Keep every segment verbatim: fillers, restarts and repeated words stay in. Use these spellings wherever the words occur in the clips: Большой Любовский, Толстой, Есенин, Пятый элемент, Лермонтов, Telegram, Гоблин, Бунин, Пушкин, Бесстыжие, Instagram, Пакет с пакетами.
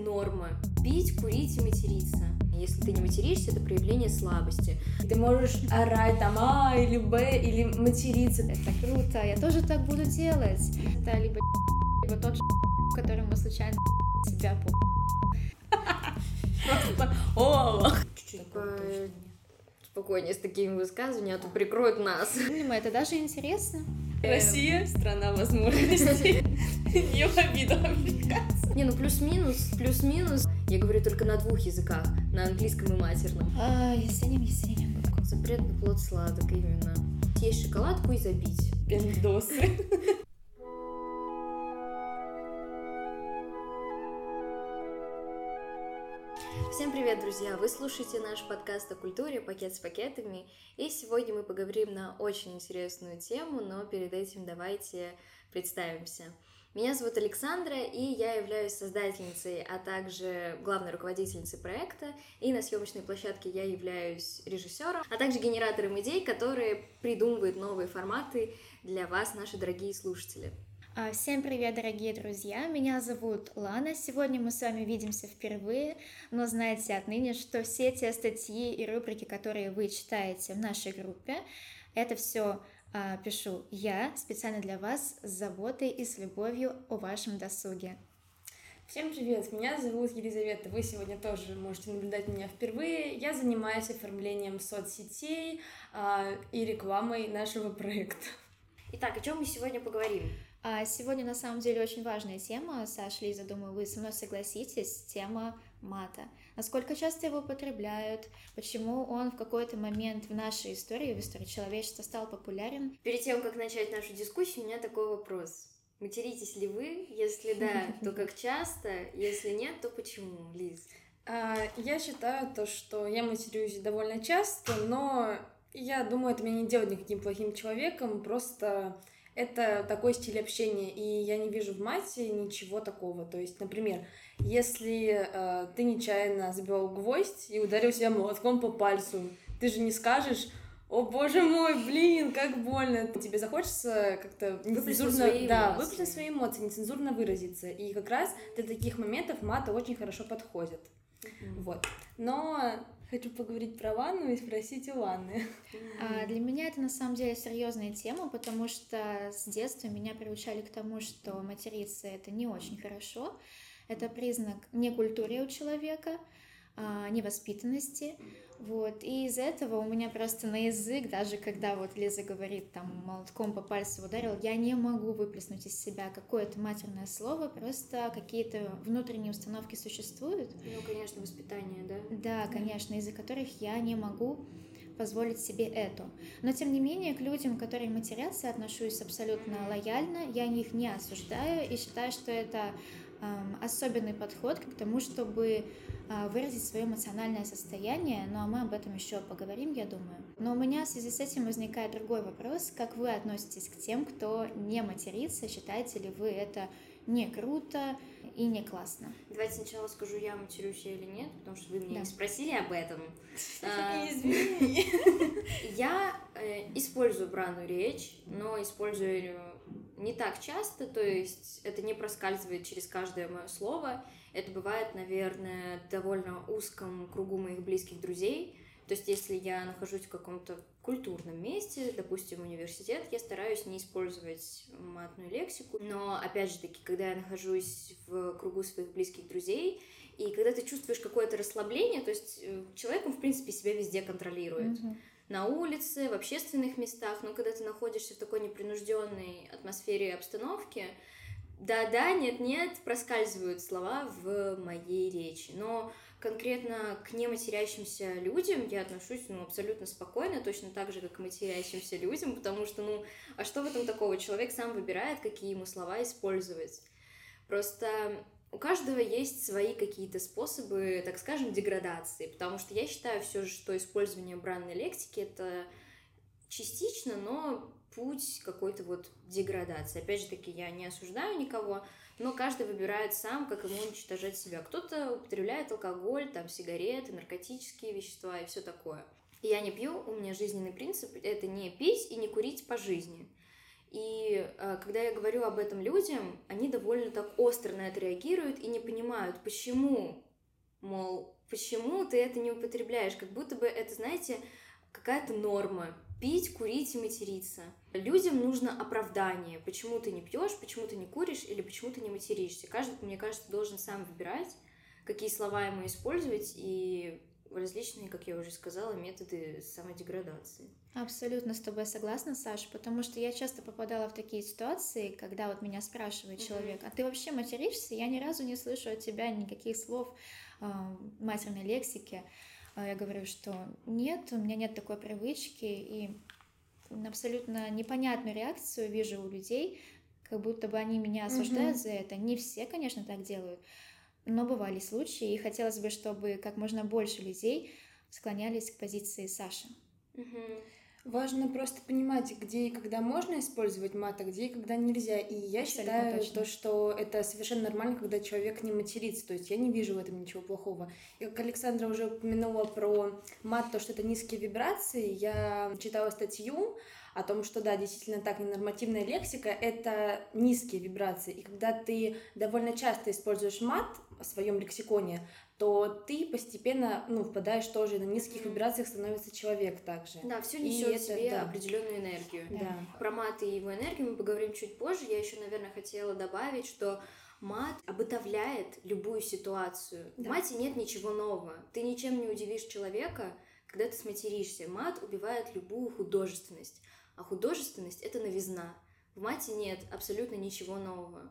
норма. Пить, курить и материться. Если ты не материшься, это проявление слабости. Ты можешь орать там А или Б, или материться. Это круто, я тоже так буду делать. Это либо либо тот ш**, который мы случайно себя по***. Просто о! Чуть-чуть спокойнее с такими высказываниями, а то прикроют нас. Это даже интересно. Россия — страна возможностей. Не в обиду американцам. Не, ну плюс-минус, плюс-минус. Я говорю только на двух языках, на английском и матерном. А, ясенем, ясенем. Запретный плод сладок, именно. Съесть шоколадку и забить. Пиндосы. Всем привет, друзья! Вы слушаете наш подкаст о культуре «Пакет с пакетами», и сегодня мы поговорим на очень интересную тему, но перед этим давайте представимся. Меня зовут Александра, и я являюсь создательницей, а также главной руководительницей проекта, и на съемочной площадке я являюсь режиссером, а также генератором идей, которые придумывают новые форматы для вас, наши дорогие слушатели. Всем привет, дорогие друзья! Меня зовут Лана. Сегодня мы с вами видимся впервые, но знаете отныне, что все те статьи и рубрики, которые вы читаете в нашей группе, это все а, пишу я специально для вас с заботой и с любовью о вашем досуге. Всем привет! Меня зовут Елизавета. Вы сегодня тоже можете наблюдать меня впервые. Я занимаюсь оформлением соцсетей а, и рекламой нашего проекта. Итак, о чем мы сегодня поговорим? Сегодня, на самом деле, очень важная тема, Саша, Лиза, думаю, вы со мной согласитесь, тема мата. Насколько часто его употребляют, почему он в какой-то момент в нашей истории, в истории человечества стал популярен. Перед тем, как начать нашу дискуссию, у меня такой вопрос. Материтесь ли вы? Если да, то как часто? Если нет, то почему, Лиз? Я считаю то, что я матерюсь довольно часто, но я думаю, это меня не делает никаким плохим человеком, просто... Это такой стиль общения, и я не вижу в мате ничего такого. То есть, например, если э, ты нечаянно забил гвоздь и ударил себя молотком по пальцу, ты же не скажешь: «О, боже мой, блин, как больно!» Тебе захочется как-то нецензурно... Да, выплеснуть свои эмоции, нецензурно выразиться. И как раз для таких моментов мата очень хорошо подходит. Mm-hmm. Вот. Но... Хочу поговорить про Лану и спросить у Ланы. А, для меня это на самом деле серьезная тема, потому что с детства меня приучали к тому, что материться — это не очень хорошо. Это признак некультуры у человека, а, невоспитанности. Вот. И из этого у меня просто на язык, даже когда вот Лиза говорит, там, молотком по пальцу ударил, я не могу выплеснуть из себя какое-то матерное слово, просто какие-то внутренние установки существуют. Ну, конечно, воспитание, да? Да, конечно, из-за которых я не могу позволить себе это. Но, тем не менее, к людям, которые матерятся, отношусь абсолютно лояльно, я их не осуждаю и считаю, что это особенный подход к тому, чтобы выразить свое эмоциональное состояние, но мы об этом еще поговорим, я думаю. Но у меня в связи с этим возникает другой вопрос: как вы относитесь к тем, кто не матерится? Считаете ли вы это не круто и не классно? Давайте сначала скажу, я матерюсь или нет, потому что вы меня да. не спросили об этом. Извини. Я использую бранную речь, но использую не так часто, то есть это не проскальзывает через каждое мое слово. Это бывает, наверное, в довольно узком кругу моих близких друзей. То есть если я нахожусь в каком-то культурном месте, допустим, университет, я стараюсь не использовать матную лексику. Но, опять же таки, когда я нахожусь в кругу своих близких друзей, и когда ты чувствуешь какое-то расслабление, то есть человек, он, в принципе, себя везде контролирует. Mm-hmm. На улице, в общественных местах, но когда ты находишься в такой непринужденной атмосфере и обстановке, да-да, нет-нет, проскальзывают слова в моей речи. Но конкретно к нематерящимся людям я отношусь, ну, абсолютно спокойно, точно так же, как к матерящимся людям, потому что, ну, а что в этом такого? Человек сам выбирает, какие ему слова использовать. Просто... У каждого есть свои какие-то способы, так скажем, деградации, потому что я считаю все же, что использование бранной лексики — это частично, но путь какой-то вот деградации. Опять же таки, я не осуждаю никого, но каждый выбирает сам, как ему уничтожать себя. Кто-то употребляет алкоголь, там, сигареты, наркотические вещества и все такое. Я не пью, у меня жизненный принцип — это не пить и не курить по жизни. И э, когда я говорю об этом людям, они довольно так остро на это реагируют и не понимают, почему, мол, почему ты это не употребляешь, как будто бы это, знаете, какая-то норма. Пить, курить и материться. Людям нужно оправдание. Почему ты не пьешь, почему ты не куришь или почему ты не материшься. Каждый, мне кажется, должен сам выбирать, какие слова ему использовать и различные, как я уже сказала, методы самодеградации. Абсолютно с тобой согласна, Саша, потому что я часто попадала в такие ситуации, когда вот меня спрашивает mm-hmm. человек, а ты вообще материшься? Я ни разу не слышу от тебя никаких слов э, матерной лексики. Я говорю, что нет, у меня нет такой привычки, и абсолютно непонятную реакцию вижу у людей, как будто бы они меня осуждают угу. за это. Не все, конечно, так делают, но бывали случаи, и хотелось бы, чтобы как можно больше людей склонялись к позиции Саши. Угу. Важно просто понимать, где и когда можно использовать мат, а где и когда нельзя. И я абсолютно считаю точно. То, что это совершенно нормально, когда человек не матерится. То есть я не вижу в этом ничего плохого. И как Александра уже упомянула про мат, то, что это низкие вибрации, я читала статью о том, что да, действительно так, ненормативная лексика — это низкие вибрации. И когда ты довольно часто используешь мат в своем лексиконе, то ты постепенно, ну, впадаешь тоже, на низких вибрациях становится человек также. Да, все несет в себе да. определенную энергию. Да. Про мат и его энергию мы поговорим чуть позже. Я еще, наверное, хотела добавить, что мат обытовляет любую ситуацию. Да. В мате нет ничего нового. Ты ничем не удивишь человека, когда ты сматеришься. Мат убивает любую художественность. А художественность — это новизна. В мате нет абсолютно ничего нового.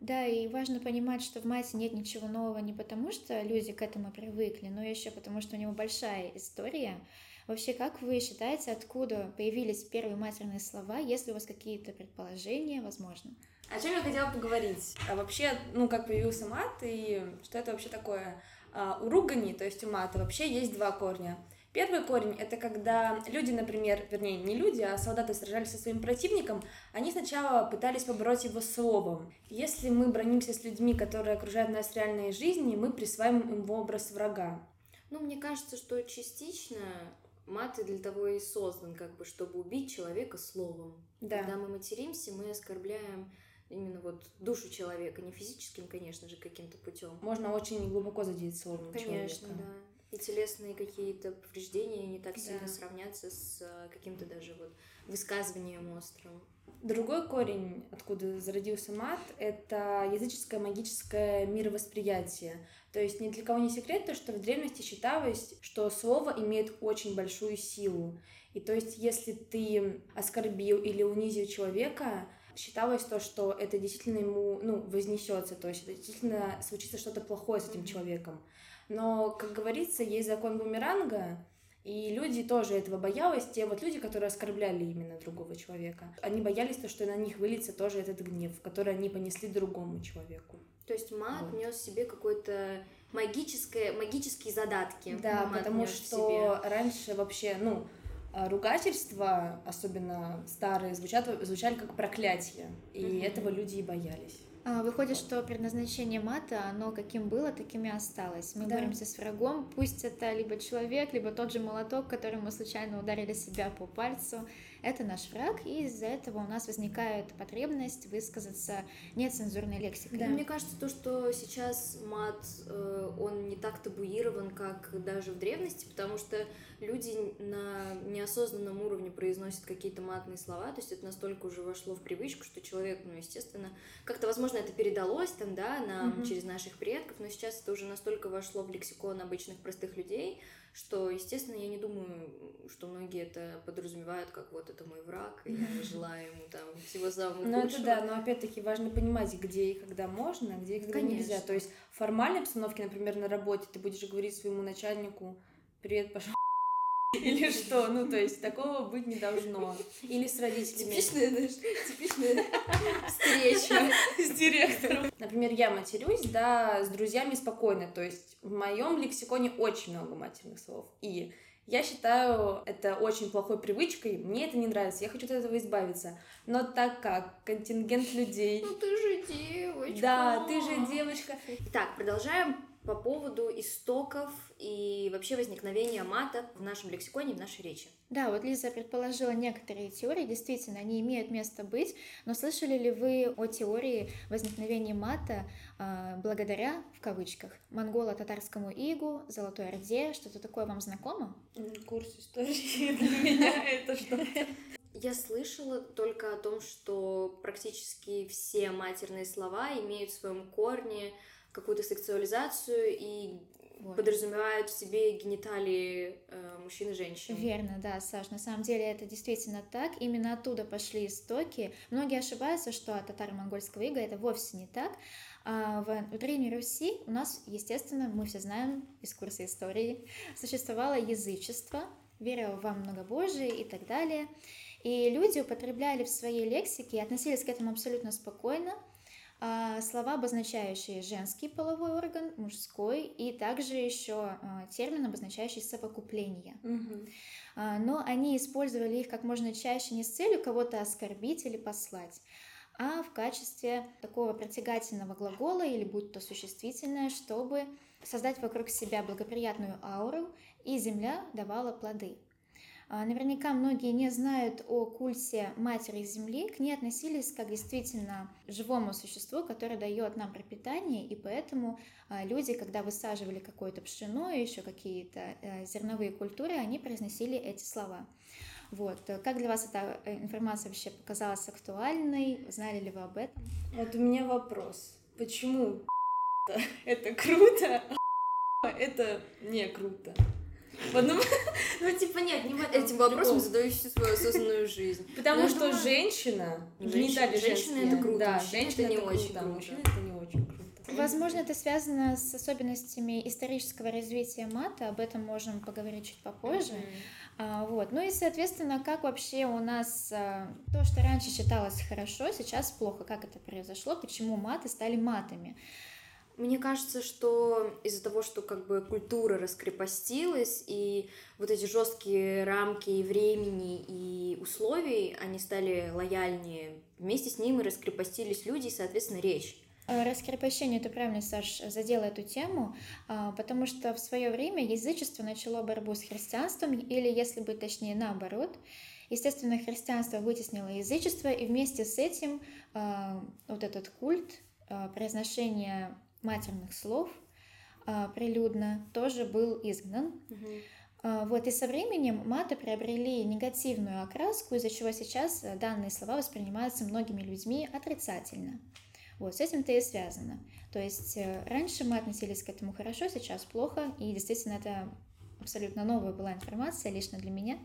Да, и важно понимать, что в мате нет ничего нового не потому, что люди к этому привыкли, но еще потому, что у него большая история. Вообще, как вы считаете, откуда появились первые матерные слова? Есть ли у вас какие-то предположения, возможно? О чем я хотела поговорить? А вообще, ну, как появился мат и что это вообще такое? А, у ругани, то есть у мата, вообще есть два корня. Первый корень — это когда люди, например, вернее, не люди, а солдаты сражались со своим противником, они сначала пытались побороть его словом. Если мы бранимся с людьми, которые окружают нас в реальной жизни, мы присваиваем им образ врага. Ну, мне кажется, что частично мат для того и создан, как бы, чтобы убить человека словом. Да. Когда мы материмся, мы оскорбляем именно вот душу человека, не физическим, конечно же, каким-то путем. Можно очень глубоко задеть словом конечно, человека. Конечно, да. И телесные какие-то повреждения не так сильно да. сравнятся с каким-то даже вот высказыванием острым. Другой корень, откуда зародился мат, это языческое магическое мировосприятие. То есть ни для кого не секрет, то, что в древности считалось, что слово имеет очень большую силу. И то есть если ты оскорбил или унизил человека, считалось то, что это действительно ему, ну, вознесется, то есть это действительно случится что-то плохое с этим mm-hmm. человеком. Но, как говорится, есть закон бумеранга, и люди тоже этого боялись, те вот люди, которые оскорбляли именно другого человека. Они боялись то, что на них выльется тоже этот гнев, который они понесли другому человеку. То есть мат вот. Нёс в себе какой-то магическое, магические задатки. Да, потому что раньше вообще, ну, ругательства, особенно старые, звучат, звучали как проклятие, и mm-hmm. этого люди и боялись. Выходит, что предназначение мата, оно каким было, таким и осталось. Мы да. боремся с врагом, пусть это либо человек, либо тот же молоток, которым мы случайно ударили себя по пальцу. Это наш враг, и из-за этого у нас возникает потребность высказаться нецензурной лексикой. Да. Мне кажется, то, что сейчас мат, он не так табуирован, как даже в древности, потому что люди на неосознанном уровне произносят какие-то матные слова, то есть это настолько уже вошло в привычку, что человек, ну, естественно, как-то, возможно, это передалось там, да, нам mm-hmm. через наших предков, но сейчас это уже настолько вошло в лексикон обычных простых людей, что, естественно, я не думаю, что многие это подразумевают, как вот это мой враг, и я желаю ему там всего самого но худшего. Ну это да, но опять-таки важно понимать, где и когда можно, где и когда конечно. Нельзя. То есть в формальной обстановке, например, на работе ты будешь говорить своему начальнику: «Привет, пошел». Или что, ну, то есть такого быть не должно. Или с родителями. Типичная, знаешь, типичная встреча с директором. Например, я матерюсь, да, с друзьями спокойно. То есть в моем лексиконе очень много матерных слов. И я считаю это очень плохой привычкой. Мне это не нравится, я хочу от этого избавиться. Но так как контингент людей... Ну, ты же девочка. Да, ты же девочка. Итак, продолжаем по поводу истоков и вообще возникновения мата в нашем лексиконе, в нашей речи. Да, вот Лиза предположила некоторые теории, действительно, они имеют место быть, но слышали ли вы о теории возникновения мата э, благодаря, в кавычках, монголо-татарскому игу, золотой орде, что-то такое вам знакомо? Курс истории для меня это что-то. Я слышала только о том, что практически все матерные слова имеют в своем корне какую-то сексуализацию и вот. Подразумевают в себе гениталии э, мужчин и женщин. Верно, да, Саш, на самом деле это действительно так, именно оттуда пошли истоки. Многие ошибаются, что от татаро-монгольского ига это вовсе не так. А в Древней Руси у нас, естественно, мы все знаем из курса истории, существовало язычество, вера во многобожие и так далее. И люди употребляли в своей лексике и относились к этому абсолютно спокойно слова, обозначающие женский половой орган, мужской, и также еще термин, обозначающий совокупление. Угу. Но они использовали их как можно чаще не с целью кого-то оскорбить или послать, а в качестве такого притягательного глагола или будь то существительное, чтобы создать вокруг себя благоприятную ауру, и земля давала плоды. Наверняка многие не знают о культе матери земли, к ней относились как действительно живому существу, которое дает нам пропитание, и поэтому люди, когда высаживали какую-то пшену и еще какие-то зерновые культуры, они произносили эти слова. Вот. Как для вас эта информация вообще показалась актуальной? Знали ли вы об этом? Вот у меня вопрос. Почему это круто, а это не круто? Одном... Ну, типа, нет, не в этом. Этим вопросом задаю всю свою осознанную жизнь. Потому Но что думаю... женщина... Женщина, женщина это круто, да, женщина это не очень круто. Мужчина это не очень круто. Возможно, это связано с особенностями исторического развития мата, об этом можем поговорить чуть попозже. Mm-hmm. А, вот. Ну и, соответственно, как вообще у нас а, то, что раньше считалось хорошо, сейчас плохо. Как это произошло, почему маты стали матами? Мне кажется, что из-за того, что как бы культура раскрепостилась, и вот эти жесткие рамки времени и условий, они стали лояльнее. Вместе с ними раскрепостились люди и, соответственно, речь. Раскрепощение, ты правильно, Саш, задела эту тему, потому что в свое время язычество начало борьбу с христианством, или, если быть точнее, наоборот. Естественно, христианство вытеснило язычество, и вместе с этим вот этот культ произношения матерных слов прилюдно тоже был изгнан. Угу. Вот, и со временем маты приобрели негативную окраску, из-за чего сейчас данные слова воспринимаются многими людьми отрицательно. Вот, с этим-то и связано. То есть раньше мы относились к этому хорошо, сейчас плохо, и действительно это абсолютно новая была информация лично для меня.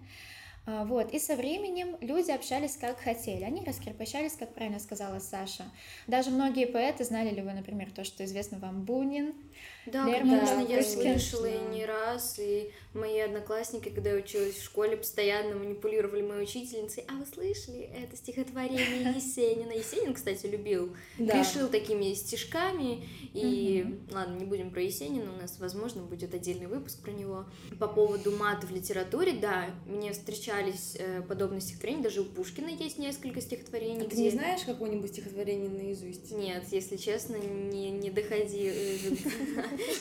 Вот. И со временем люди общались как хотели, они раскрепощались, как правильно сказала Саша. Даже многие поэты, знали ли вы, например, то, что известно вам Бунин, да, Лермонтов, Пушкин? Да, я слышала и не раз, и мои одноклассники, когда я училась в школе, постоянно манипулировали моей учительницей. А вы слышали это стихотворение Есенина? Есенин, кстати, любил, да. Решил такими стишками, и угу. Ладно, не будем про Есенина, у нас, возможно, будет отдельный выпуск про него. По поводу мата в литературе, да, мне встречалось подобные стихотворения, даже у Пушкина есть несколько стихотворений. А ты не знаешь какое-нибудь стихотворение наизусть? Нет, если честно, не, не доходи,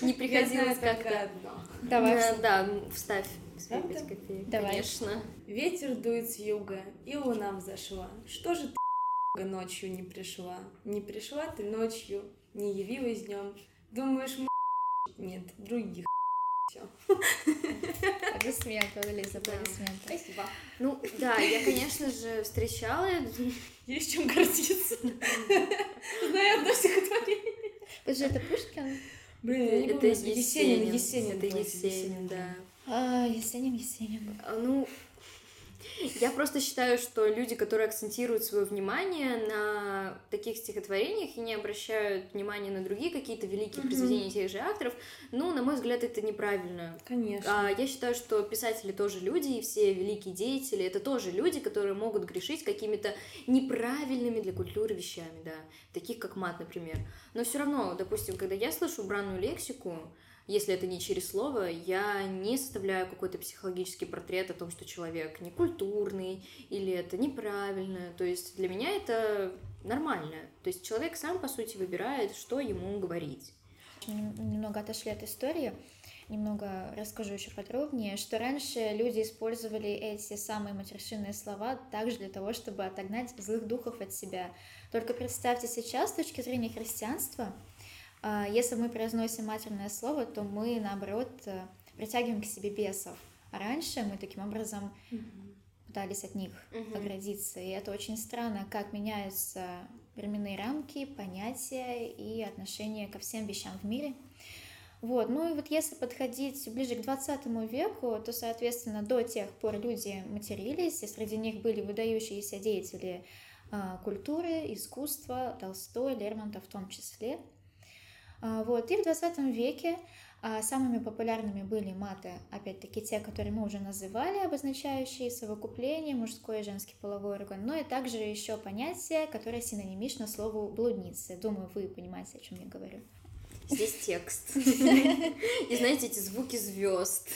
не приходилось как-то. Давай. Да, вставь свои пять копеек. Конечно. Ветер дует с юга, и луна взошла. Что же ты ночью не пришла? Не пришла ты ночью, не явилась днем. Думаешь, мы нет, других. Все. Аплодисменты, Лиза, аплодисменты. Спасибо. Ну, да, я, конечно же, встречала. Есть чем гордиться. Знаю одно стихотворение. Подожди, это Пушкин? Блин, это Есенин. Есенин, это Есенин, да. Есенин, Есенин. Ну, я просто считаю, что люди, которые акцентируют свое внимание на таких стихотворениях и не обращают внимания на другие какие-то великие угу. произведения тех же авторов, ну, на мой взгляд, это неправильно. Конечно. А я считаю, что писатели тоже люди, и все великие деятели — это тоже люди, которые могут грешить какими-то неправильными для культуры вещами, да, таких как мат, например. Но все равно, допустим, когда я слышу бранную лексику, если это не через слово, я не составляю какой-то психологический портрет о том, что человек некультурный или это неправильно. То есть для меня это нормально. То есть человек сам, по сути, выбирает, что ему говорить. что немного отошли от истории, немного расскажу еще подробнее, что раньше люди использовали эти самые матершинные слова также для того, чтобы отогнать злых духов от себя. Только представьте сейчас, с точки зрения христианства, если мы произносим матерное слово, то мы, наоборот, притягиваем к себе бесов. А раньше мы таким образом mm-hmm. пытались от них mm-hmm. оградиться. И это очень странно, как меняются временные рамки, понятия и отношения ко всем вещам в мире. Вот. Ну и вот если подходить ближе к двадцатому веку, то, соответственно, до тех пор люди матерились, и среди них были выдающиеся деятели культуры, искусства, Толстой, Лермонтов в том числе. Вот. И в двадцатом веке самыми популярными были маты, опять-таки те, которые мы уже называли, обозначающие совокупление, мужской и женский половой орган, но и также еще понятие, которое синонимично слову «блудницы». Думаю, вы понимаете, о чем я говорю. Здесь текст. И знаете, эти звуки звезд.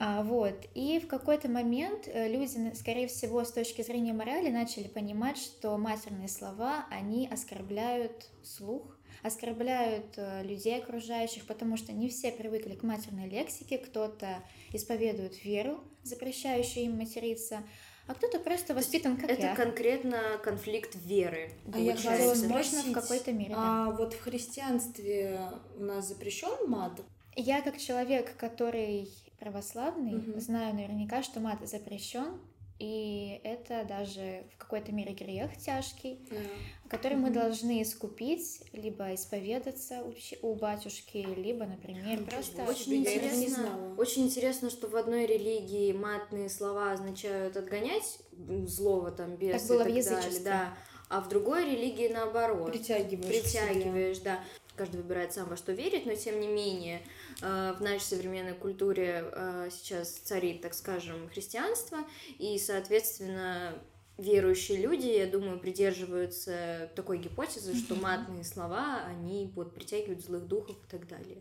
Вот. И в какой-то момент люди, скорее всего, с точки зрения морали, начали понимать, что матерные слова, они оскорбляют слух, оскорбляют людей окружающих, потому что не все привыкли к матерной лексике, кто-то исповедует веру, запрещающую им материться, а кто-то просто воспитан как это я. Это конкретно конфликт веры. А я хотела спросить, в какой-то мере, да. А вот в христианстве у нас запрещен мат? Я как человек, который православный, угу. знаю наверняка, что мат запрещен. И это даже в какой-то мере грех тяжкий, yeah. который мы mm-hmm. должны искупить, либо исповедаться у батюшки, либо, например, mm-hmm. просто... Очень интересно, очень интересно, что в одной религии матные слова означают отгонять злого, там, беса так было и так в язычестве. Далее, да. А в другой религии наоборот. Притягиваешь. Притягиваешь, да. Каждый выбирает сам, во что верит, но тем не менее в нашей современной культуре сейчас царит, так скажем, христианство, и, соответственно, верующие люди, я думаю, придерживаются такой гипотезы, что матные слова, они будут притягивать злых духов и так далее.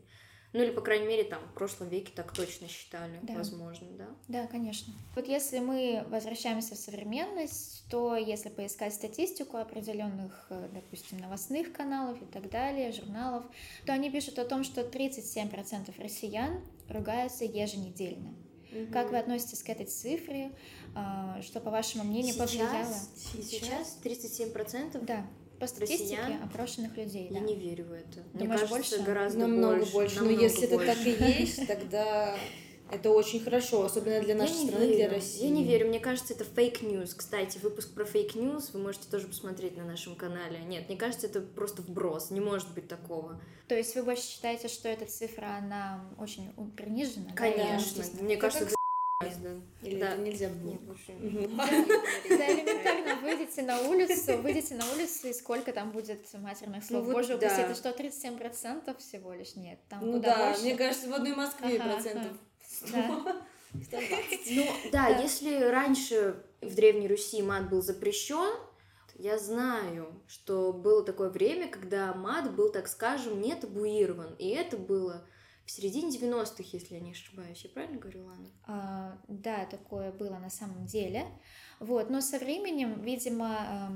Ну или, по крайней мере, там, в прошлом веке так точно считали, да. возможно, да? Да, конечно. Вот если мы возвращаемся в современность, то если поискать статистику определенных, допустим, новостных каналов и так далее, журналов, то они пишут о том, что тридцать семь процентов россиян ругаются еженедельно. Угу. Как вы относитесь к этой цифре? Что, по вашему мнению, сейчас, повлияло? Сейчас тридцать семь процентов? Да. По статистике россиян? Опрошенных людей, да. Я не верю в это. Думаешь, мне кажется, больше? Гораздо намного больше. больше. Намного Но если больше. Это так и есть, тогда это очень хорошо, особенно для нашей страны, верю. Для России. Я не верю, мне кажется, это фейк-ньюс. Кстати, выпуск про фейк-ньюс вы можете тоже посмотреть на нашем канале. Нет, мне кажется, это просто вброс, не может быть такого. То есть вы больше считаете, что эта цифра, она очень принижена? Конечно, да? Мне кажется, это... Или да. это нельзя было? Да, элементарно, выйдите на улицу, выйдите на улицу, и сколько там будет матерных слов. Ну, Боже, вот, упаси, да. это что, тридцать семь процентов всего лишь? Нет, там ну, куда да, больше. Мне кажется, в одной Москве ага, процентов ага. сто, да. сто двадцать. Ну да, да, если раньше в Древней Руси мат был запрещен, я знаю, что было такое время, когда мат был, так скажем, не табуирован, и это было... В середине девяностых, если я не ошибаюсь, я правильно говорю, Лана? А, да, такое было на самом деле. Вот. Но со временем, видимо,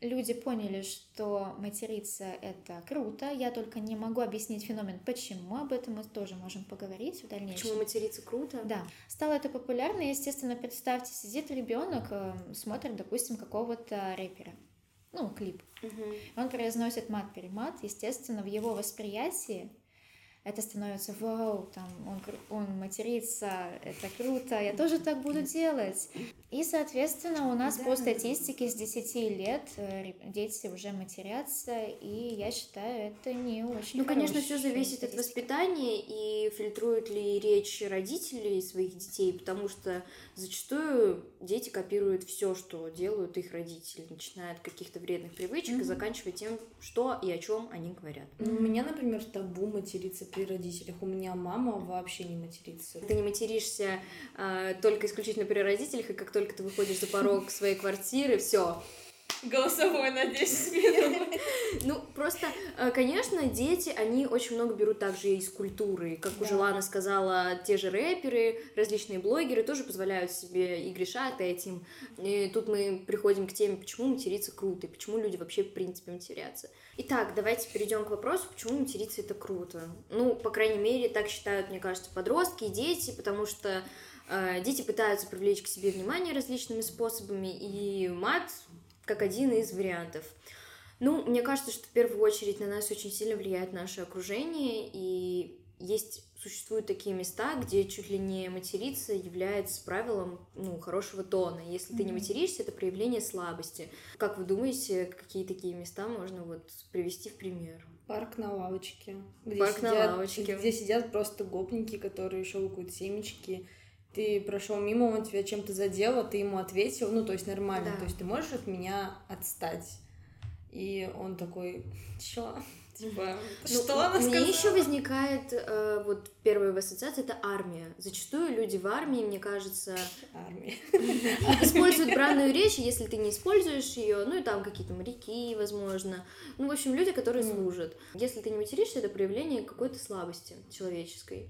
люди поняли, что материться – это круто. Я только не могу объяснить феномен, почему. Об этом мы тоже можем поговорить в дальнейшем. Почему материться круто? Да. Стало это популярно. Естественно, представьте, сидит ребенок, смотрит, допустим, какого-то рэпера. Ну, клип. Угу. Он произносит мат-перемат. Естественно, в его восприятии это становится вау, там он, он матерится, это круто, я тоже так буду делать. И, соответственно, у нас да. по статистике с десяти лет дети уже матерятся, и я считаю, это не очень Ну, конечно, все зависит от воспитания и фильтруют ли речь родителей своих детей, потому что зачастую дети копируют все, что делают их родители, начиная от каких-то вредных привычек mm-hmm. и заканчивая тем, что и о чем они говорят. Mm-hmm. У меня, например, табу материться при родителях. У меня мама вообще не матерится. Ты не материшься а, только исключительно при родителях, и как только ты выходишь за порог своей квартиры, все. Голосовой на десять минут. Ну, просто, конечно, дети, они очень много берут также из культуры. Как да. уже Лана сказала, те же рэперы, различные блогеры тоже позволяют себе и грешат этим. И тут мы приходим к теме, почему материться круто, и почему люди вообще, в принципе, матерятся. Итак, давайте перейдем к вопросу, почему материться это круто. Ну, по крайней мере, так считают, мне кажется, подростки и дети, потому что э, дети пытаются привлечь к себе внимание различными способами, и мат как один из вариантов. Ну, мне кажется, что в первую очередь на нас очень сильно влияет наше окружение, и есть, существуют такие места, где чуть ли не материться является правилом, ну, хорошего тона. Если mm-hmm. ты не материшься, это проявление слабости. Как вы думаете, какие такие места можно вот привести в пример? Парк на лавочке. Где Парк сидят, на лавочке. Где сидят просто гопники, которые щелкают семечки. Ты прошел мимо, он тебя чем-то задел, ты ему ответил, ну, то есть нормально. Да. То есть ты можешь от меня отстать. И он такой, чё? Типа, ну, что она сказала? Мне еще возникает э, вот первая ассоциация, это армия. Зачастую люди в армии, мне кажется, армия. используют бранную речь, если ты не используешь ее, ну и там какие-то моряки, возможно. Ну, в общем, люди, которые служат. Если ты не материшься, это проявление какой-то слабости человеческой.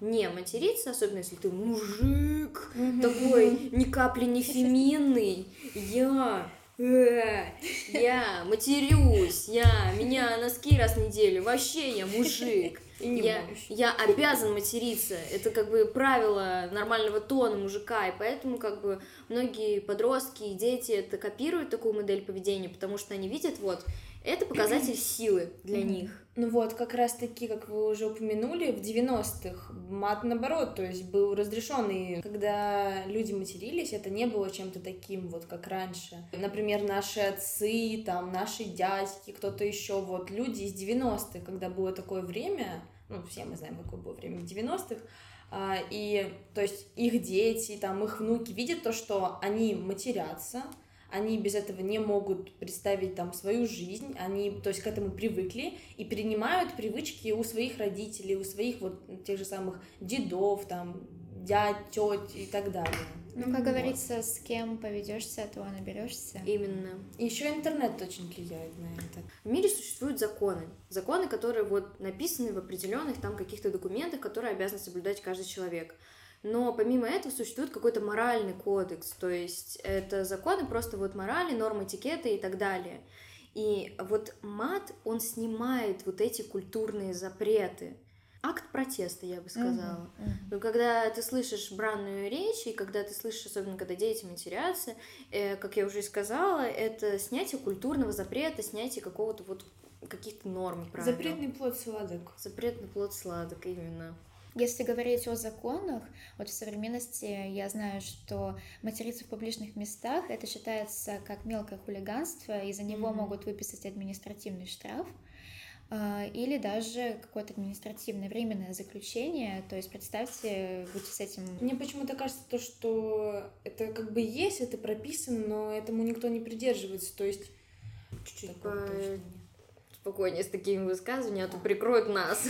Не материться, особенно если ты мужик, такой ни капли не феминный, я... Я матерюсь, я, меня носки раз в неделю, вообще я мужик, я, я обязан материться, это как бы правило нормального тона мужика, и поэтому как бы многие подростки и дети это копируют, такую модель поведения, потому что они видят, вот, это показатель силы для них. Ну вот, как раз таки, как вы уже упомянули, в девяностых мат наоборот, то есть был разрешенный. Когда люди матерились, это не было чем-то таким, вот как раньше. Например, наши отцы, там, наши дядьки, кто-то еще, вот, люди из девяностых, когда было такое время, ну, все мы знаем, какое было время в девяностых, и, то есть, их дети, там, их внуки видят то, что они матерятся, они без этого не могут представить там свою жизнь, они, то есть, к этому привыкли и перенимают привычки у своих родителей, у своих вот тех же самых дедов, там, дядь, тёть и так далее. Ну, как вот. Говорится, с кем поведешься, того наберешься. Именно. И еще интернет очень влияет на это. В мире существуют законы. Законы, которые вот написаны в определенных там каких-то документах, которые обязан соблюдать каждый человек. Но помимо этого существует какой-то моральный кодекс, то есть это законы, просто вот морали, нормы этикета и так далее. И вот мат, он снимает вот эти культурные запреты. Акт протеста, я бы сказала. Uh-huh, uh-huh. Но когда ты слышишь бранную речь, и когда ты слышишь, особенно когда дети матерятся, э, как я уже и сказала, это снятие культурного запрета, снятие какого-то вот каких-то норм, правильно? Запретный плод сладок. Запретный плод сладок, именно. Если говорить о законах, вот в современности я знаю, что материться в публичных местах, это считается как мелкое хулиганство, и за него mm-hmm. могут выписать административный штраф э, или даже какое-то административное временное заключение, то есть представьте, будьте с этим... Мне почему-то кажется, то, что это как бы есть, это прописано, но этому никто не придерживается, то есть... Чуть-чуть спокойнее с такими высказываниями, а то прикроют нас.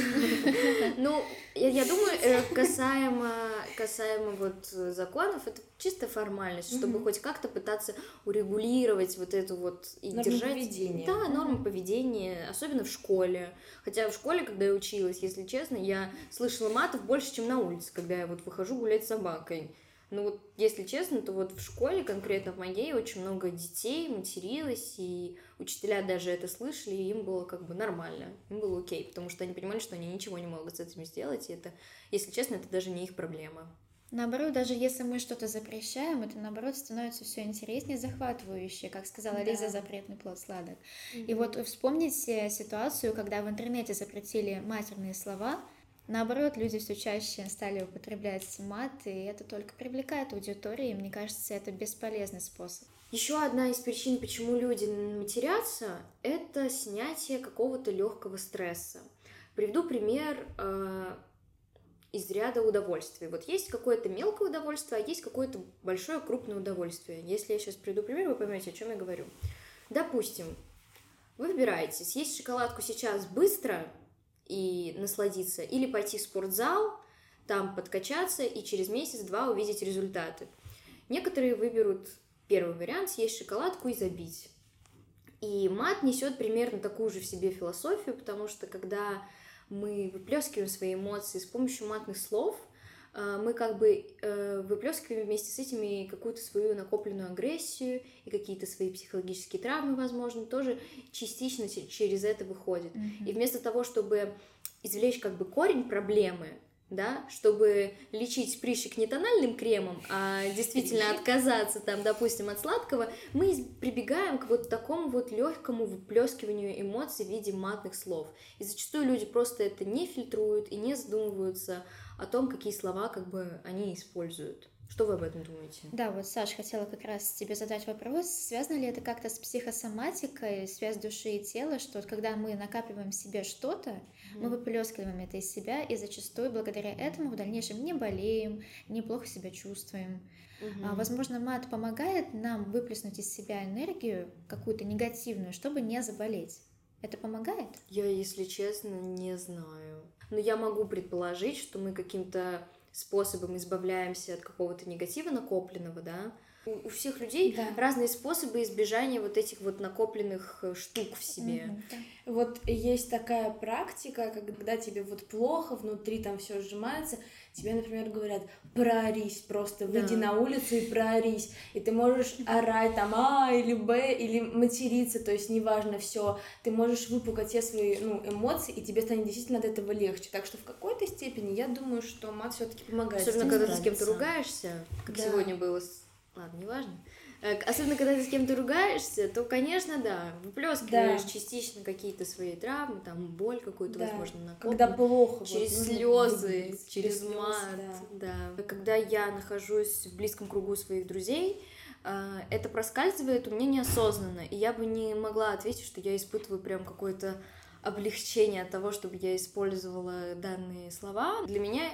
Ну, я думаю, касаемо касаемо вот законов, это чисто формальность, чтобы хоть как-то пытаться урегулировать вот эту вот и держать... поведения. Да, нормы поведения, особенно в школе. Хотя в школе, когда я училась, если честно, я слышала матов больше, чем на улице, когда я вот выхожу гулять с собакой. Ну вот, если честно, то вот в школе, конкретно в моей, очень много детей материлось, и учителя даже это слышали, и им было как бы нормально, им было окей, потому что они понимали, что они ничего не могут с этим сделать, и это, если честно, это даже не их проблема. Наоборот, даже если мы что-то запрещаем, это, наоборот, становится все интереснее, захватывающе, как сказала да. Лиза, запретный плод сладок. Mm-hmm. И вот вспомните ситуацию, когда в интернете запретили матерные слова. Наоборот, люди все чаще стали употреблять мат, и это только привлекает аудиторию, и мне кажется, это бесполезный способ. Еще одна из причин, почему люди матерятся, это снятие какого-то легкого стресса. Приведу пример э, из ряда удовольствий. Вот есть какое-то мелкое удовольствие, а есть какое-то большое крупное удовольствие. Если я сейчас приведу пример, вы поймете, о чем я говорю. Допустим, вы выбираете съесть шоколадку сейчас быстро и насладиться, или пойти в спортзал, там подкачаться и через месяц-два увидеть результаты. Некоторые выберут первый вариант, съесть шоколадку и забить. И мат несет примерно такую же в себе философию, потому что когда мы выплескиваем свои эмоции с помощью матных слов, мы как бы выплескиваем вместе с этими какую-то свою накопленную агрессию и какие-то свои психологические травмы, возможно, тоже частично через это выходит. Mm-hmm. И вместо того, чтобы извлечь как бы корень проблемы, да, чтобы лечить прыщик не тональным кремом, а действительно отказаться, там, допустим, от сладкого, мы прибегаем к вот такому вот легкому выплескиванию эмоций в виде матных слов. И зачастую люди просто это не фильтруют и не задумываются о том, какие слова как бы они используют. Что вы об этом думаете? Да, вот, Саша, хотела как раз тебе задать вопрос, связано ли это как-то с психосоматикой, связь души и тела, что вот когда мы накапливаем в себе что-то, mm-hmm. мы выплескиваем это из себя, и зачастую благодаря этому в дальнейшем не болеем, неплохо себя чувствуем. Mm-hmm. А, возможно, мат помогает нам выплеснуть из себя энергию, какую-то негативную, чтобы не заболеть. Это помогает? Я, если честно, не знаю. Но я могу предположить, что мы каким-то способом избавляемся от какого-то негатива накопленного, да. У, у всех людей да. разные способы избежания вот этих вот накопленных штук в себе. Mm-hmm, да. Вот есть такая практика, когда тебе вот плохо, внутри там все сжимается, тебе, например, говорят, проорись, просто выйди да. на улицу и проорись. И ты можешь орать там А или Б, или материться, то есть неважно все. Ты можешь выпугать все свои ну, эмоции, и тебе станет действительно от этого легче. Так что в какой-то степени я думаю, что мат все-таки помогает. Особенно, когда нравится. Ты с кем-то ругаешься, как да. сегодня было с... Ладно, неважно. Особенно, когда ты с кем-то ругаешься, то, конечно, да, выплескиваешь да. частично какие-то свои травмы, там, боль какую-то, да. возможно, накопленную. Когда плохо. Через вот, слезы, ну, через, через мат, да. да. Когда я нахожусь в близком кругу своих друзей, это проскальзывает у меня неосознанно, и я бы не могла ответить, что я испытываю прям какое-то облегчение от того, чтобы я использовала данные слова. Для меня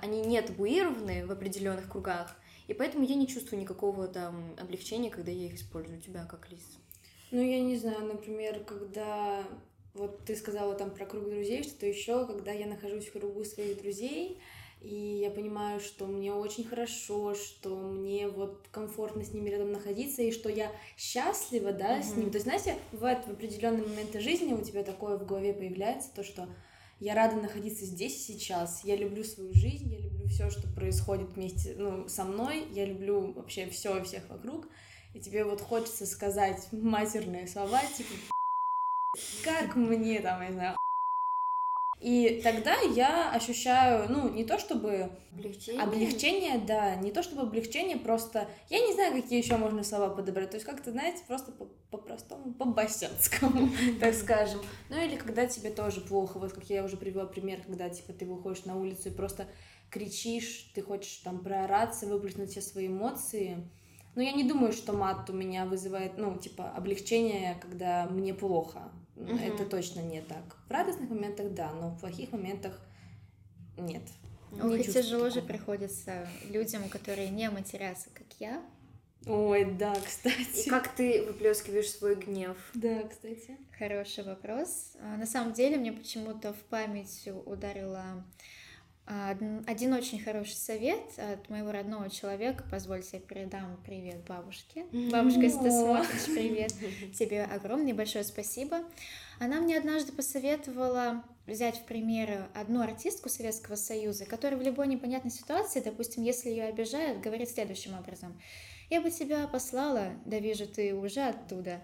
они не табуированы в определенных кругах, и поэтому я не чувствую никакого там облегчения, когда я их использую. У тебя как, Лиз? Ну, я не знаю, например, когда... Вот ты сказала там про круг друзей, что-то еще, когда я нахожусь в кругу своих друзей, и я понимаю, что мне очень хорошо, что мне вот комфортно с ними рядом находиться, и что я счастлива, да, mm-hmm. с ними. То есть, знаете, бывает в определенные моменты жизни у тебя такое в голове появляется, то, что я рада находиться здесь и сейчас, я люблю свою жизнь, я люблю все, что происходит вместе, ну, со мной, я люблю вообще все и всех вокруг, и тебе вот хочется сказать матерные слова, типа, как мне там, я не знаю, и тогда я ощущаю, ну, не то чтобы облегчение, облегчение да, не то чтобы облегчение, просто, я не знаю, какие еще можно слова подобрать, то есть как-то, знаете, просто по-простому, по-босяцкому, так скажем, ну, или когда тебе тоже плохо, вот как я уже привела пример, когда, типа, ты выходишь на улицу и просто кричишь, ты хочешь там проораться, выплеснуть все свои эмоции. Но я не думаю, что мат у меня вызывает, ну, типа, облегчение, когда мне плохо. Угу. Это точно не так. В радостных моментах да, но в плохих моментах нет. Ох, и тяжело же приходится людям, которые не матерятся, как я. Ой, да, кстати. И как ты выплескиваешь свой гнев? Да, кстати. Хороший вопрос. На самом деле, мне почему-то в память ударила... Один очень хороший совет от моего родного человека. Позвольте, я передам привет бабушке. Бабушка, если ты смотришь, привет. Тебе огромное большое спасибо. Она мне однажды посоветовала взять в пример одну артистку Советского Союза, которая в любой непонятной ситуации, допустим, если ее обижают, говорит следующим образом. «Я бы тебя послала, да вижу, ты уже оттуда».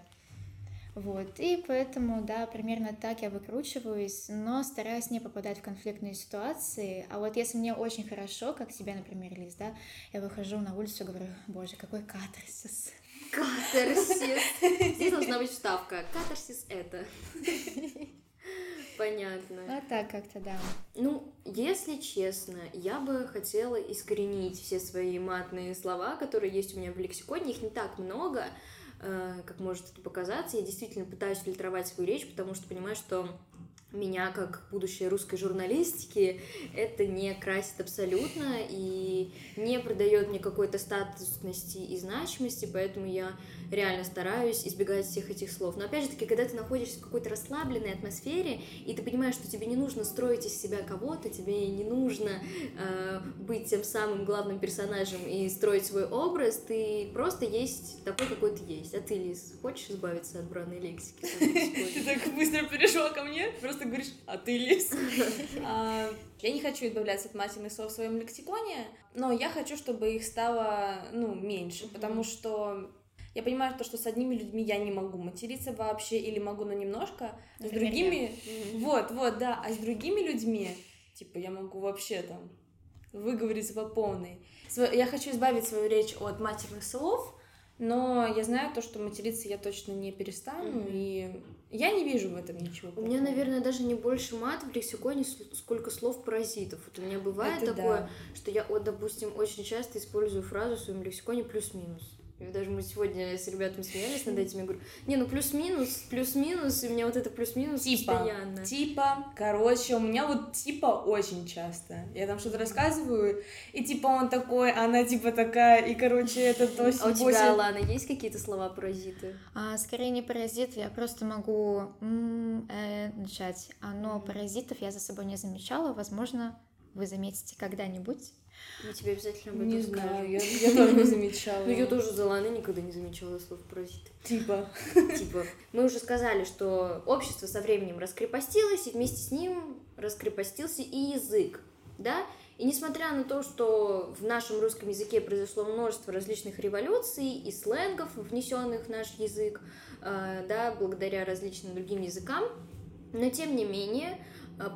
Вот, и поэтому, да, примерно так я выкручиваюсь, но стараюсь не попадать в конфликтные ситуации. А вот если мне очень хорошо, как тебе, например, Лиз, да, я выхожу на улицу и говорю, боже, какой катарсис. Катарсис. Здесь должна быть вставка. Катарсис это. Понятно. А так как-то, да. Ну, если честно, я бы хотела искоренить все свои матные слова, которые есть у меня в лексиконе, их не так много, как может это показаться. Я действительно пытаюсь фильтровать свою речь, потому что понимаю, что меня, как будущее русской журналистики, это не красит абсолютно и не придает мне какой-то статусности и значимости, поэтому я реально стараюсь избегать всех этих слов. Но опять же таки, когда ты находишься в какой-то расслабленной атмосфере, и ты понимаешь, что тебе не нужно строить из себя кого-то, тебе не нужно э, быть тем самым главным персонажем и строить свой образ, ты просто есть такой, какой ты есть. А ты, Лиз, хочешь избавиться от бранной лексики? Ты так быстро перешла ко мне, просто говоришь, а ты, Лиз? Я не хочу избавляться от матерных слов в своем лексиконе, но я хочу, чтобы их стало, ну, меньше, mm-hmm. потому что я понимаю, что с одними людьми я не могу материться вообще, или могу, но немножко, а с другими... Mm-hmm. Вот, вот, да, а с другими людьми, типа, я могу вообще там выговориться по полной. Я хочу избавить свою речь от матерных слов, но я знаю то, что материться я точно не перестану, mm-hmm. и я не вижу в этом ничего. У меня, наверное, даже не больше мат в лексиконе, сколько слов паразитов. Вот у меня бывает это такое, да. что я, вот, допустим, очень часто использую фразу в своем лексиконе плюс-минус. И даже мы сегодня с ребятами смеялись над этим, я говорю, не, ну плюс-минус, плюс-минус, и у меня вот это плюс-минус типа, постоянно. Типа, короче, у меня вот типа очень часто. Я там что-то рассказываю, и типа он такой, она типа такая, и короче, это то, сего. А у тебя, Алана, есть какие-то слова-паразиты? А, скорее не паразиты, я просто могу м- э, начать. А, но паразитов я за собой не замечала, возможно, вы заметите когда-нибудь. Я тебе обязательно об этом не скажу. Знаю, я, я тоже не замечала. Ну, я тоже за Ланы никогда не замечала слов паразиты. Типа. Типа. Мы уже сказали, что общество со временем раскрепостилось, и вместе с ним раскрепостился и язык, да? И несмотря на то, что в нашем русском языке произошло множество различных революций и сленгов, внесенных в наш язык, э, да, благодаря различным другим языкам, но, тем не менее,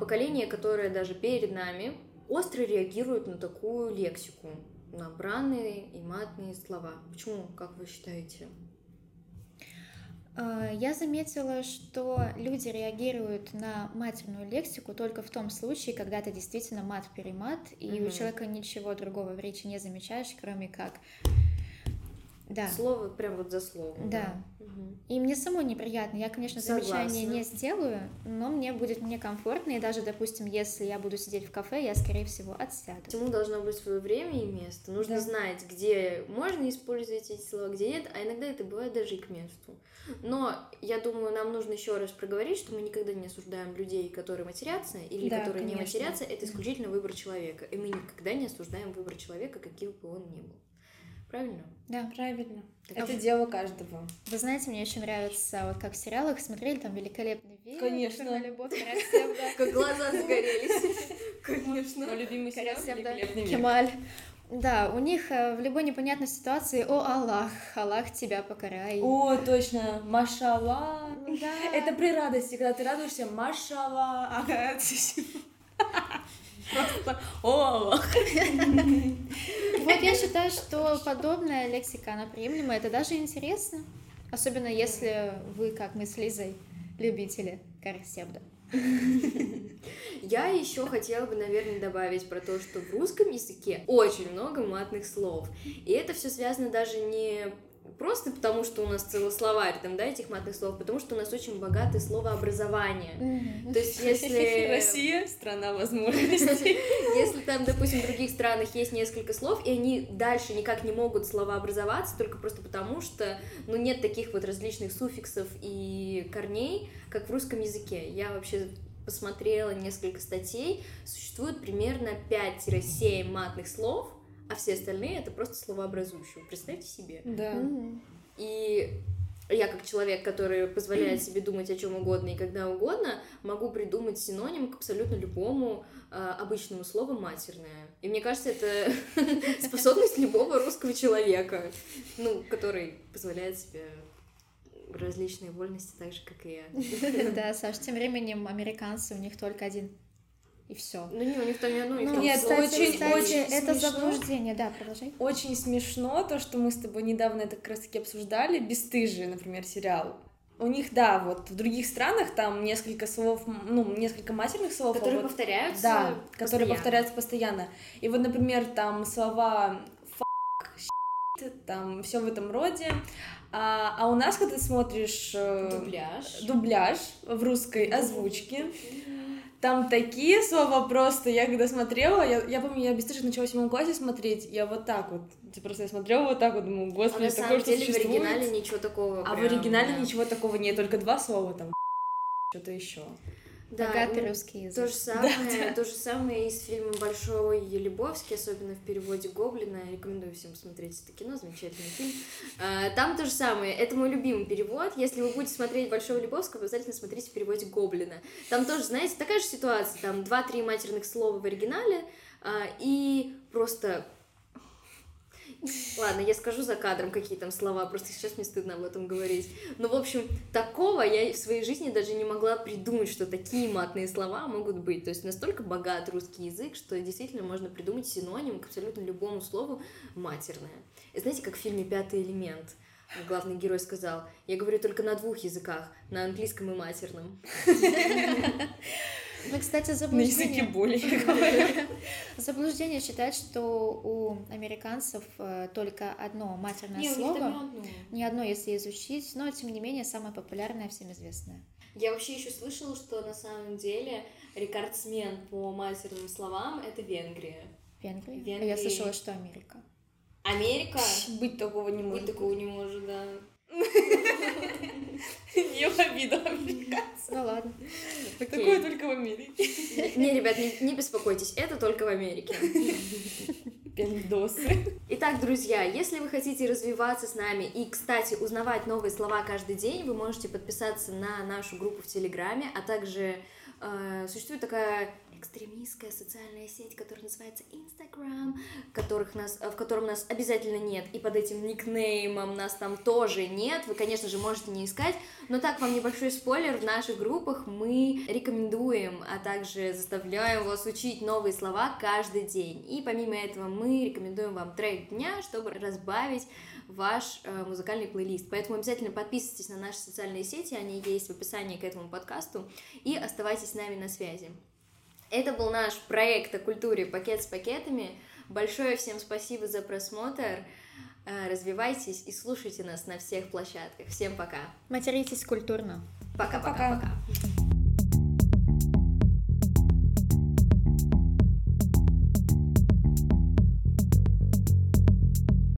поколение, которое даже перед нами, остро реагируют на такую лексику, на бранные и матные слова. Почему, как вы считаете? Я заметила, что люди реагируют на матерную лексику только в том случае, когда это действительно мат-перемат, и угу. у человека ничего другого в речи не замечаешь, кроме как... Да. Слово прям вот за слово. Да. да. Угу. И мне самой неприятно. Я, конечно, Согласна. замечания не сделаю, но мне будет некомфортно. И даже, допустим, если я буду сидеть в кафе, я, скорее всего, отсяду. Всему должно быть свое время и место. Нужно да. знать, где можно использовать эти слова, где нет. А иногда это бывает даже и к месту. Но я думаю, нам нужно еще раз проговорить, что мы никогда не осуждаем людей, которые матерятся или да, которые конечно. не матерятся. Это исключительно выбор человека. И мы никогда не осуждаем выбор человека, каким бы он ни был. Правильно? Да, правильно. Так это в... дело каждого. Вы знаете, мне очень нравится, вот как в сериалах смотрели, там великолепный веер. Конечно. На любовь Карасевна. Как глаза загорелись. Конечно. Мой любимый сериал «Великолепный веер». Кемаль. Да, у них в любой непонятной ситуации «О, Аллах! Аллах тебя покарай!» О, точно! Машаллах! Да. Это при радости, когда ты радуешься «Машаллах!» А когда ты... Просто о. Вот я считаю, что подобная лексика, она приемлема, это даже интересно. Особенно если вы, как мы с Лизой, любители Карасевда. Я еще хотела бы, наверное, добавить про то, что в русском языке очень много матных слов. И это все связано даже не просто потому, что у нас целый словарь там, да, этих матных слов, потому что у нас очень богатое словообразование. Mm-hmm. То есть если... Россия — страна возможностей. Если там, допустим, в других странах есть несколько слов, и они дальше никак не могут словообразоваться, только просто потому, что, ну, нет таких вот различных суффиксов и корней, как в русском языке. Я вообще... посмотрела несколько статей, существует примерно пять-семь матных слов, а все остальные — это просто словообразующие. Представьте себе. Да. Mm-hmm. И я, как человек, который позволяет себе думать о чем угодно и когда угодно, могу придумать синоним к абсолютно любому э, обычному слову «матерное». И мне кажется, это способность любого русского человека, ну, который позволяет себе... различные вольности, так же, как и я. Да, Саш, тем временем американцы, у них только один. И все. Ну не, у них там ни одно, у них там очень-очень это заблуждение, да, продолжай. Очень смешно то, что мы с тобой недавно это как раз-таки обсуждали, «Бесстыжие», например, сериал. У них, да, вот в других странах там несколько слов, ну, несколько матерных слов. Которые повторяются Да, которые повторяются постоянно. И вот, например, там слова «фак», там все в этом роде. А, а у нас, когда ты смотришь э, дубляж. дубляж в русской озвучке, Там такие слова просто, я когда смотрела, я, я помню, я «Бесстыжие» начала в седьмом классе смотреть, я вот так вот, просто я смотрела вот так вот, думаю, господи, а такое что существует. А в оригинале ничего такого. А прям, в оригинале да. ничего такого нет, только два слова там, что-то еще. Да, богатый ну, русский язык. То же самое, да, да. то же самое из фильма «Большой Любовский», особенно в переводе Гоблина. Я рекомендую всем смотреть это кино, замечательный фильм. Там то же самое. Это мой любимый перевод. Если вы будете смотреть «Большого Любовского», обязательно смотрите в переводе Гоблина. Там тоже, знаете, такая же ситуация. Там два-три матерных слова в оригинале и просто... Ладно, я скажу за кадром, какие там слова, просто сейчас мне стыдно об этом говорить. Но, в общем, такого я в своей жизни даже не могла придумать, что такие матные слова могут быть. То есть настолько богат русский язык, что действительно можно придумать синоним к абсолютно любому слову матерное. И знаете, как в фильме «Пятый элемент» главный герой сказал: «Я говорю только на двух языках, на английском и матерном». Ну, кстати, заблуждение... боли, заблуждение считать, что у американцев только одно матерное не, слово. Не одно. не одно, если изучить, но, тем не менее, самое популярное, всем известное. Я вообще еще слышала, что на самом деле рекордсмен по матерным словам – это Венгрия. Венгрия? Венгрия. Я слышала, что Америка. Америка? Быть такого не может. Быть такого не может, да. Не в обиду американцев. Ну ладно. Такое только в Америке. Не, ребят, не беспокойтесь, это только в Америке. Пиндосы. Итак, друзья, если вы хотите развиваться с нами и, кстати, узнавать новые слова каждый день, вы можете подписаться на нашу группу в Телеграме, а также э, существует такая экстремистская социальная сеть, которая называется Instagram, которых нас, в котором нас обязательно нет, и под этим никнеймом нас там тоже нет, вы, конечно же, можете не искать, но так вам небольшой спойлер, в наших группах мы рекомендуем, а также заставляем вас учить новые слова каждый день, и помимо этого мы рекомендуем вам трек дня, чтобы разбавить ваш э, музыкальный плейлист, поэтому обязательно подписывайтесь на наши социальные сети, они есть в описании к этому подкасту, и оставайтесь с нами на связи. Это был наш проект о культуре «Пакет с пакетами». Большое всем спасибо за просмотр. Развивайтесь и слушайте нас на всех площадках. Всем пока. Материтесь культурно. Пока-пока-пока.